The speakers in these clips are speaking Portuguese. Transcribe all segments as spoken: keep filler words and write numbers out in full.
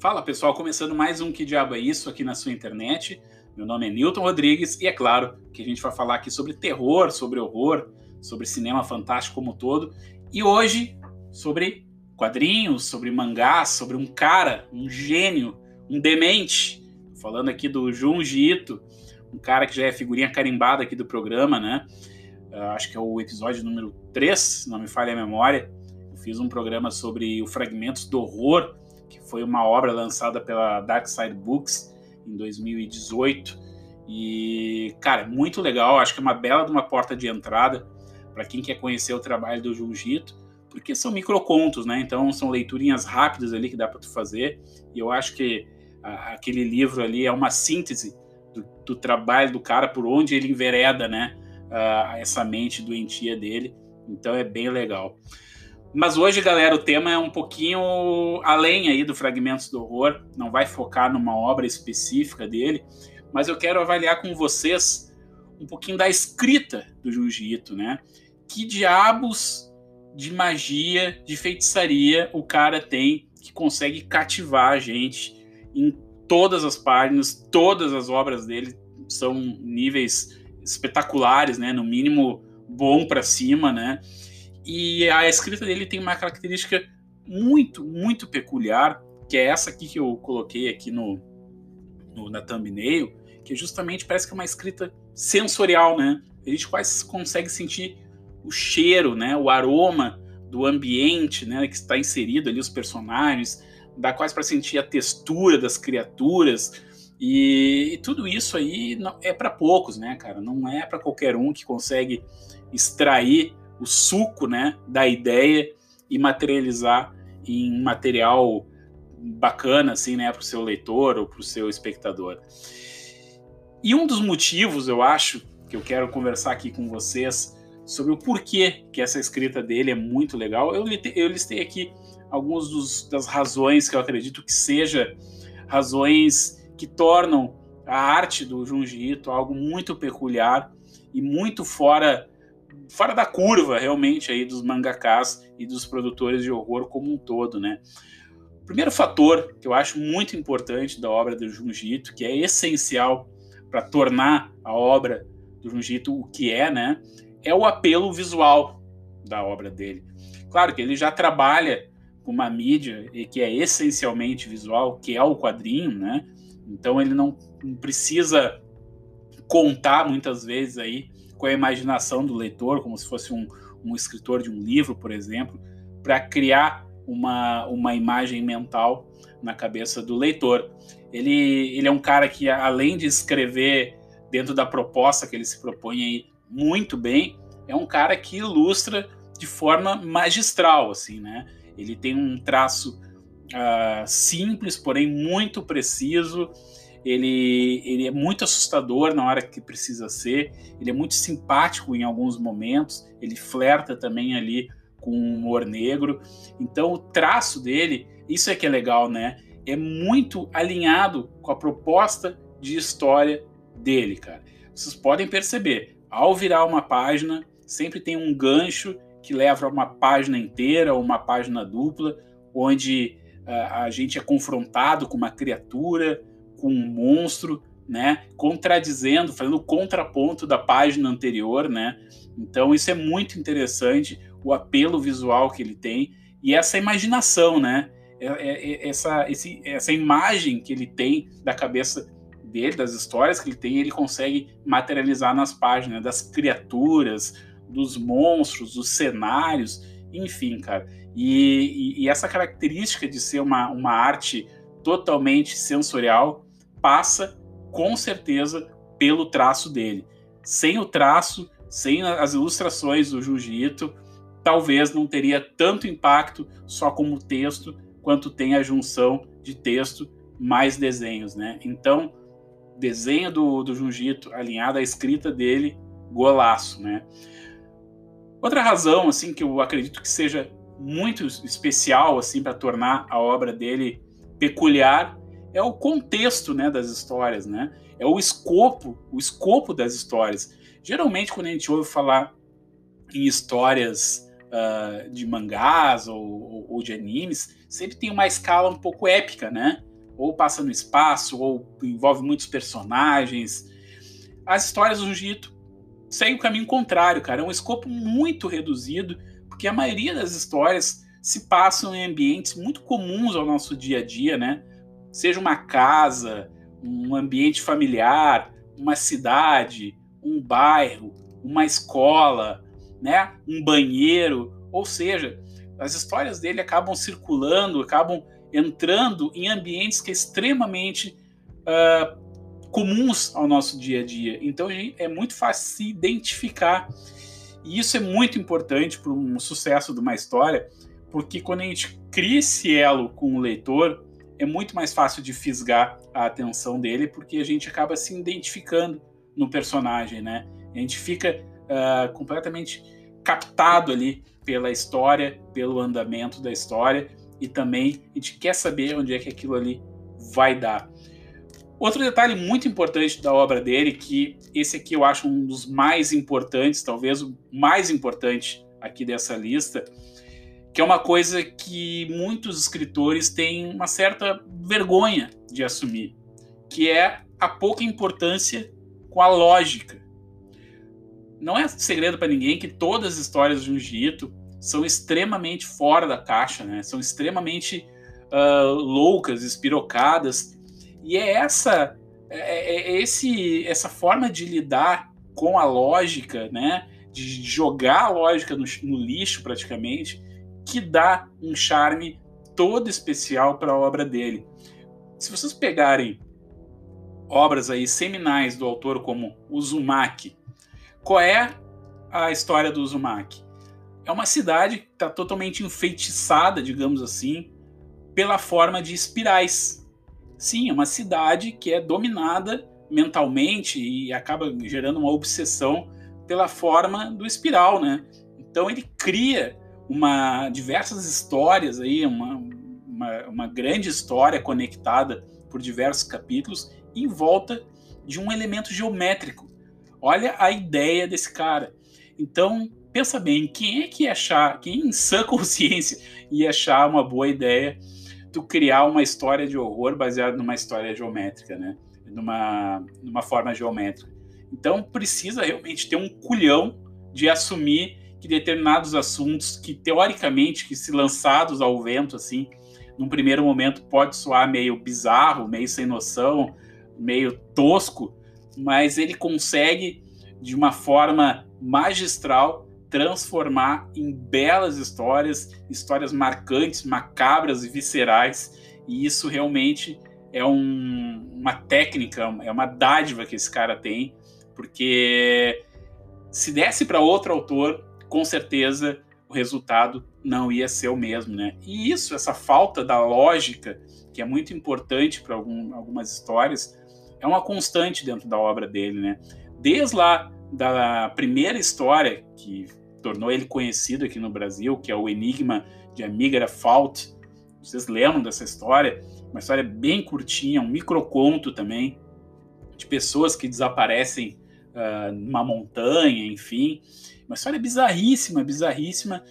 Fala pessoal, começando mais um Que Diabo é Isso aqui na sua internet. Meu nome é Newton Rodrigues e é claro que a gente vai falar aqui sobre terror, sobre horror, sobre cinema fantástico como um todo. E hoje sobre quadrinhos, sobre mangás, sobre um cara, um gênio, um demente. Falando aqui do Junji Ito, um cara que já é figurinha carimbada aqui do programa, né? Uh, acho que é o episódio número três, se não me falha a memória. Eu fiz um programa sobre o Fragmentos do Horror, que foi uma obra lançada pela Dark Side Books em dois mil e dezoito. E, cara, muito legal. Acho que é uma bela de uma porta de entrada para quem quer conhecer o trabalho do Junji Ito, porque são microcontos, né? Então, são leiturinhas rápidas ali que dá para tu fazer. E eu acho que a, aquele livro ali é uma síntese do, do trabalho do cara, por onde ele envereda, né? Uh, essa mente doentia dele. Então, é bem legal. Mas hoje, galera, o tema é um pouquinho além aí do Fragmentos do Horror, não vai focar numa obra específica dele, mas eu quero avaliar com vocês um pouquinho da escrita do Junji Ito, né? Que diabos de magia, de feitiçaria o cara tem que consegue cativar a gente em todas as páginas, todas as obras dele são níveis espetaculares, né? No mínimo bom pra cima, né? E a escrita dele tem uma característica muito, muito peculiar, que é essa aqui que eu coloquei aqui no, no, na thumbnail, que justamente parece que é uma escrita sensorial, né? A gente quase consegue sentir o cheiro, né? O aroma do ambiente, né? Que está inserido ali, os personagens, dá quase para sentir a textura das criaturas. E, e tudo isso aí não, é para poucos, né, cara? Não é para qualquer um que consegue extrair o suco, né, da ideia e materializar em material bacana, assim, né, para o seu leitor ou para o seu espectador. E um dos motivos, eu acho, que eu quero conversar aqui com vocês sobre o porquê que essa escrita dele é muito legal, eu, eu listei aqui algumas dos, das razões que eu acredito que seja razões que tornam a arte do Junji Ito algo muito peculiar e muito fora... fora da curva, realmente, aí dos mangakás e dos produtores de horror como um todo, né? O primeiro fator que eu acho muito importante da obra do Junji Ito, que é essencial para tornar a obra do Junji Ito o que é, né? É o apelo visual da obra dele. Claro que ele já trabalha com uma mídia que é essencialmente visual, que é o quadrinho, né? Então ele não precisa contar, muitas vezes, aí, com a imaginação do leitor, como se fosse um, um escritor de um livro, por exemplo, para criar uma, uma imagem mental na cabeça do leitor. Ele, ele é um cara que, além de escrever dentro da proposta que ele se propõe aí muito bem, é um cara que ilustra de forma magistral, assim, né? Ele tem um traço uh, simples, porém muito preciso. Ele, ele é muito assustador na hora que precisa ser, ele é muito simpático em alguns momentos, ele flerta também ali com o humor negro. Então o traço dele, isso é que é legal, né? É muito alinhado com a proposta de história dele, cara. Vocês podem perceber, ao virar uma página, sempre tem um gancho que leva a uma página inteira ou uma página dupla, onde a, a gente é confrontado com uma criatura, com um monstro, né, contradizendo, fazendo o contraponto da página anterior, né, então isso é muito interessante, o apelo visual que ele tem, e essa imaginação, né, essa, esse, essa imagem que ele tem da cabeça dele, das histórias que ele tem, ele consegue materializar nas páginas, das criaturas, dos monstros, dos cenários, enfim, cara, e, e, e essa característica de ser uma, uma arte totalmente sensorial, passa com certeza pelo traço dele. Sem o traço, sem as ilustrações do Junji Ito, talvez não teria tanto impacto só como texto, quanto tem a junção de texto mais desenhos, né? Então, desenho do, do Junji Ito alinhado à escrita dele, golaço, né? Outra razão, assim, que eu acredito que seja muito especial, assim, para tornar a obra dele peculiar é o contexto, né, das histórias, né? É o escopo, o escopo das histórias. Geralmente, quando a gente ouve falar em histórias uh, de mangás ou, ou de animes, sempre tem uma escala um pouco épica, né? ou passa no espaço, ou envolve muitos personagens. As histórias do Junji Ito seguem o caminho contrário, cara. É um escopo muito reduzido, porque a maioria das histórias se passam em ambientes muito comuns ao nosso dia a dia, né? Seja uma casa, um ambiente familiar, uma cidade, um bairro, uma escola, né? Um banheiro, ou seja, as histórias dele acabam circulando, acabam entrando em ambientes que é extremamente uh, comuns ao nosso dia a dia. Então é muito fácil se identificar, e isso é muito importante para um sucesso de uma história, porque quando a gente cria esse elo com o leitor, é muito mais fácil de fisgar a atenção dele, porque a gente acaba se identificando no personagem, né? A gente fica uh, completamente captado ali pela história, pelo andamento da história, e também a gente quer saber onde é que aquilo ali vai dar. Outro detalhe muito importante da obra dele, que esse aqui eu acho um dos mais importantes, talvez o mais importante aqui dessa lista, que é uma coisa que muitos escritores têm uma certa vergonha de assumir, que é a pouca importância com a lógica. Não é segredo para ninguém que todas as histórias do Junji Ito são extremamente fora da caixa, né? São extremamente uh, loucas, espirocadas, e é essa, é, é esse, essa forma de lidar com a lógica, né? De jogar a lógica no, no lixo praticamente, que dá um charme todo especial para a obra dele. Se vocês pegarem obras aí seminais do autor como Uzumaki, qual é a história do Uzumaki? É uma cidade que está totalmente enfeitiçada, digamos assim, pela forma de espirais. Sim, é uma cidade que é dominada mentalmente e acaba gerando uma obsessão pela forma do espiral, né? Então ele cria Uma, diversas histórias, aí, uma, uma, uma grande história conectada por diversos capítulos em volta de um elemento geométrico. Olha a ideia desse cara. Então, pensa bem, quem é que ia achar, quem em sã consciência ia achar uma boa ideia tu criar uma história de horror baseada numa história geométrica, né? Numa, numa forma geométrica. Então, precisa realmente ter um culhão de assumir que determinados assuntos que, teoricamente, que se lançados ao vento, assim, num primeiro momento pode soar meio bizarro, meio sem noção, meio tosco, mas ele consegue, de uma forma magistral, transformar em belas histórias, histórias marcantes, macabras e viscerais, e isso realmente é um, uma técnica, é uma dádiva que esse cara tem, porque se desse para outro autor, com certeza o resultado não ia ser o mesmo, né? E isso, essa falta da lógica, que é muito importante para algum, algumas histórias, é uma constante dentro da obra dele, né? Desde lá da primeira história que tornou ele conhecido aqui no Brasil, que é o Enigma de Amigara Fault, vocês lembram dessa história? Uma história bem curtinha, um microconto também, de pessoas que desaparecem uh, numa montanha, enfim. Uma história bizarríssima, bizarríssima,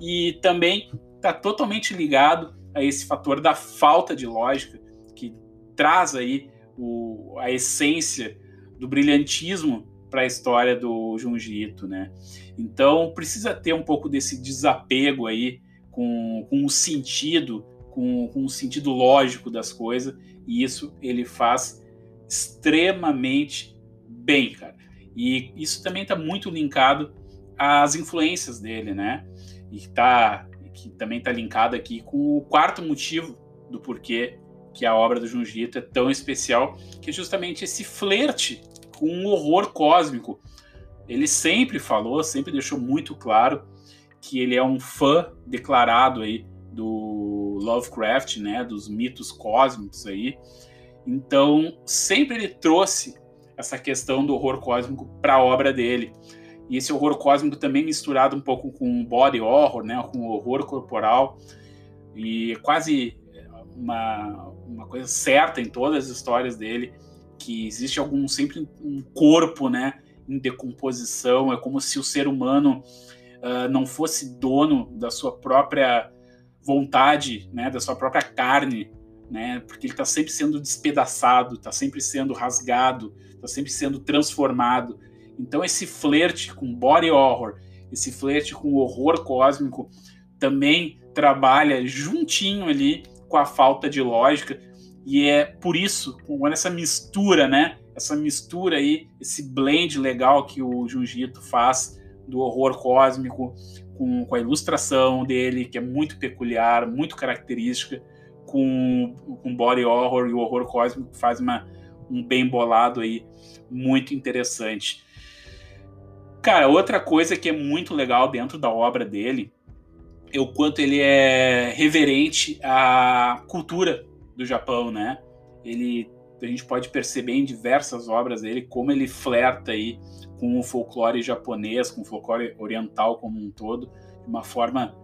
e também está totalmente ligado a esse fator da falta de lógica, que traz aí o, a essência do brilhantismo para a história do Junji Ito, né? Então precisa ter um pouco desse desapego aí com, com o sentido, com, com o sentido lógico das coisas, e isso ele faz extremamente bem, cara. E isso também está muito linkado as influências dele, né? E tá, que também está linkado aqui com o quarto motivo do porquê que a obra do Junji Ito é tão especial, que é justamente esse flerte com um horror cósmico. Ele sempre falou, sempre deixou muito claro que ele é um fã declarado aí do Lovecraft, né? Dos mitos cósmicos aí. Então, sempre ele trouxe essa questão do horror cósmico para a obra dele. E esse horror cósmico também misturado um pouco com body horror, né? Com horror corporal. E quase uma, uma coisa certa em todas as histórias dele, que existe algum, sempre um corpo, né? Em decomposição. É como se o ser humano uh, não fosse dono da sua própria vontade, né? Da sua própria carne. né? Porque ele está sempre sendo despedaçado, está sempre sendo rasgado, está sempre sendo transformado. Então esse flerte com body horror, esse flerte com horror cósmico, também trabalha juntinho ali com a falta de lógica, e é por isso, com essa mistura, né? Essa mistura aí, esse blend legal que o Junji Ito faz do horror cósmico com, com a ilustração dele, que é muito peculiar, muito característica, com o body horror e o horror cósmico, que faz uma, um bem bolado aí, muito interessante. Cara, outra coisa que é muito legal dentro da obra dele é o quanto ele é reverente à cultura do Japão, né? Ele, a gente pode perceber em diversas obras dele como ele flerta aí com o folclore japonês, com o folclore oriental como um todo, de uma forma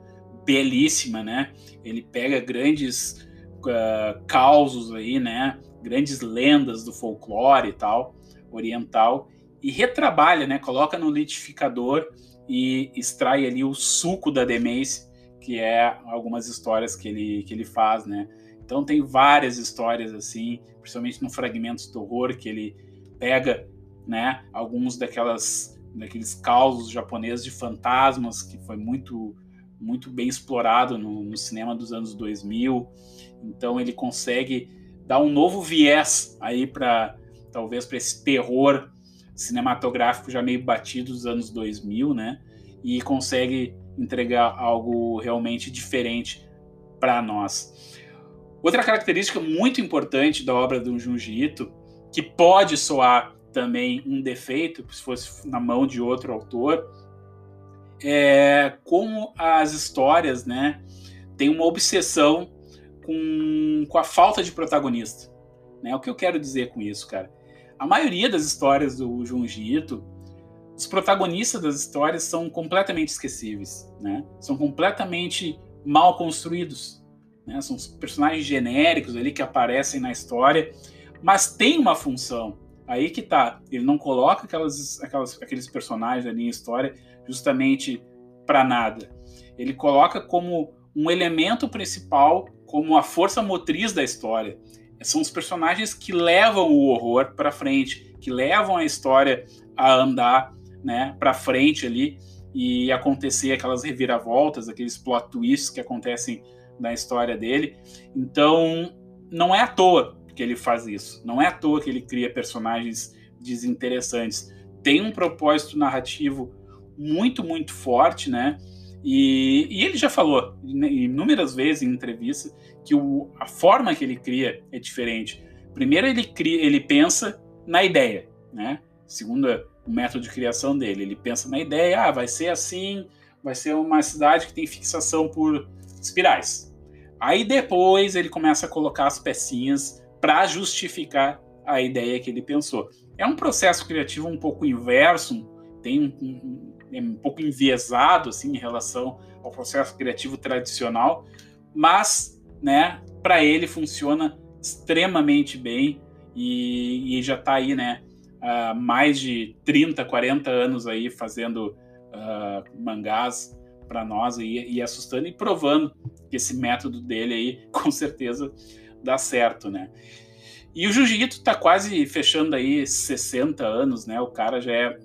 belíssima, né? Ele pega grandes uh, causos aí, né? Grandes lendas do folclore e tal, oriental, e retrabalha, né? Coloca no liquidificador e extrai ali o suco da demência, que é algumas histórias que ele, que ele faz, né? Então tem várias histórias assim, principalmente no Fragmentos do Horror, que ele pega, né, alguns daquelas, daqueles causos japoneses de fantasmas, que foi muito, muito bem explorado no, no cinema dos anos dois mil. Então ele consegue dar um novo viés aí para, talvez, para esse terror cinematográfico já meio batido dos anos dois mil, né? E consegue entregar algo realmente diferente para nós. Outra característica muito importante da obra do Junji Ito, que pode soar também um defeito, se fosse na mão de outro autor, é como as histórias, né, têm uma obsessão com, com a falta de protagonista, né? O que eu quero dizer com isso, cara? A maioria das histórias do Junji Ito, os protagonistas das histórias são completamente esquecíveis, né? São completamente mal construídos. Né, são os personagens genéricos ali que aparecem na história, mas tem uma função, aí que tá, ele não coloca aquelas, aquelas, aqueles personagens ali em história justamente para nada, ele coloca como um elemento principal, como a força motriz da história, são os personagens que levam o horror para frente, que levam a história a andar, né, para frente ali, e acontecer aquelas reviravoltas, aqueles plot twists que acontecem da história dele. Então não é à toa que ele faz isso, não é à toa que ele cria personagens desinteressantes, tem um propósito narrativo muito, muito forte, né? E, e ele já falou inúmeras vezes em entrevista que o, a forma que ele cria é diferente. Primeiro ele, cria, ele pensa na ideia, né? Segundo o método de criação dele, ele pensa na ideia, ah, vai ser assim, vai ser uma cidade que tem fixação por espirais. Aí depois ele começa a colocar as pecinhas para justificar a ideia que ele pensou. É um processo criativo um pouco inverso, tem um, um, é um pouco enviesado assim, em relação ao processo criativo tradicional, mas, né, para ele funciona extremamente bem e, e já está aí, né, há mais de trinta, quarenta anos aí fazendo uh, mangás para nós aí, e assustando e provando que esse método dele aí com certeza dá certo, né? E o Junji Ito tá quase fechando aí sessenta anos, né? O cara já é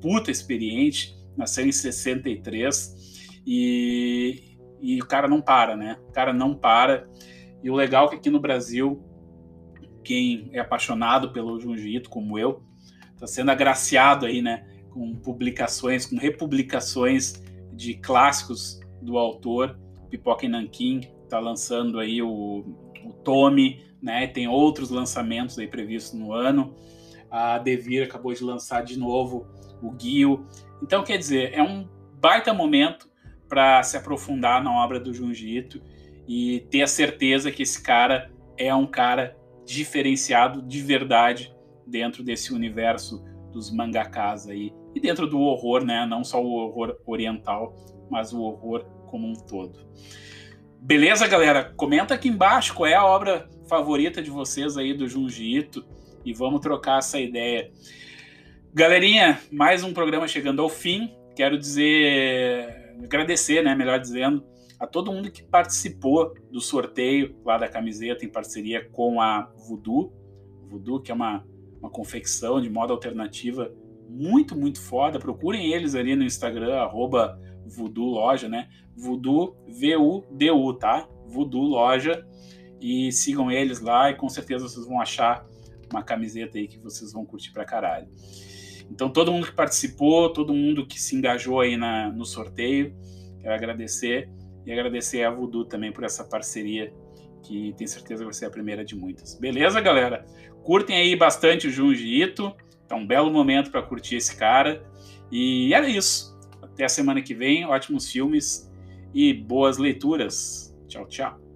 puta experiente, nasceu em sessenta e três e, e o cara não para, né? O cara não para. E o legal é que aqui no Brasil, quem é apaixonado pelo Junji Ito, como eu, tá sendo agraciado aí, né? Com publicações, com republicações de clássicos do autor. Pipoca e Nanquim está lançando aí o, o Tome, né? Tem outros lançamentos aí previstos no ano. A Devir acabou de lançar de novo o Gyo. Então, quer dizer, é um baita momento para se aprofundar na obra do Junji Ito e ter a certeza que esse cara é um cara diferenciado de verdade dentro desse universo dos mangakas aí. E dentro do horror, né? Não só o horror oriental, mas o horror como um todo. Beleza, galera? Comenta aqui embaixo qual é a obra favorita de vocês aí do Junji Ito e vamos trocar essa ideia. Galerinha, mais um programa chegando ao fim. Quero dizer, agradecer, né, melhor dizendo, a todo mundo que participou do sorteio lá da camiseta em parceria com a Vudu. Vudu, que é uma, uma confecção de moda alternativa muito, muito foda. Procurem eles ali no Instagram, arroba Vudu Loja, né? Vudu, V U D U, tá? Vudu Loja. E sigam eles lá e com certeza vocês vão achar uma camiseta aí que vocês vão curtir pra caralho. Então, todo mundo que participou, todo mundo que se engajou aí na, no sorteio, quero agradecer. E agradecer a Vudu também por essa parceria, que tenho certeza vai ser a primeira de muitas. Beleza, galera? Curtem aí bastante o Junji Ito. Tá um belo momento para curtir esse cara. E era isso. Até a semana que vem. Ótimos filmes e boas leituras. Tchau, tchau.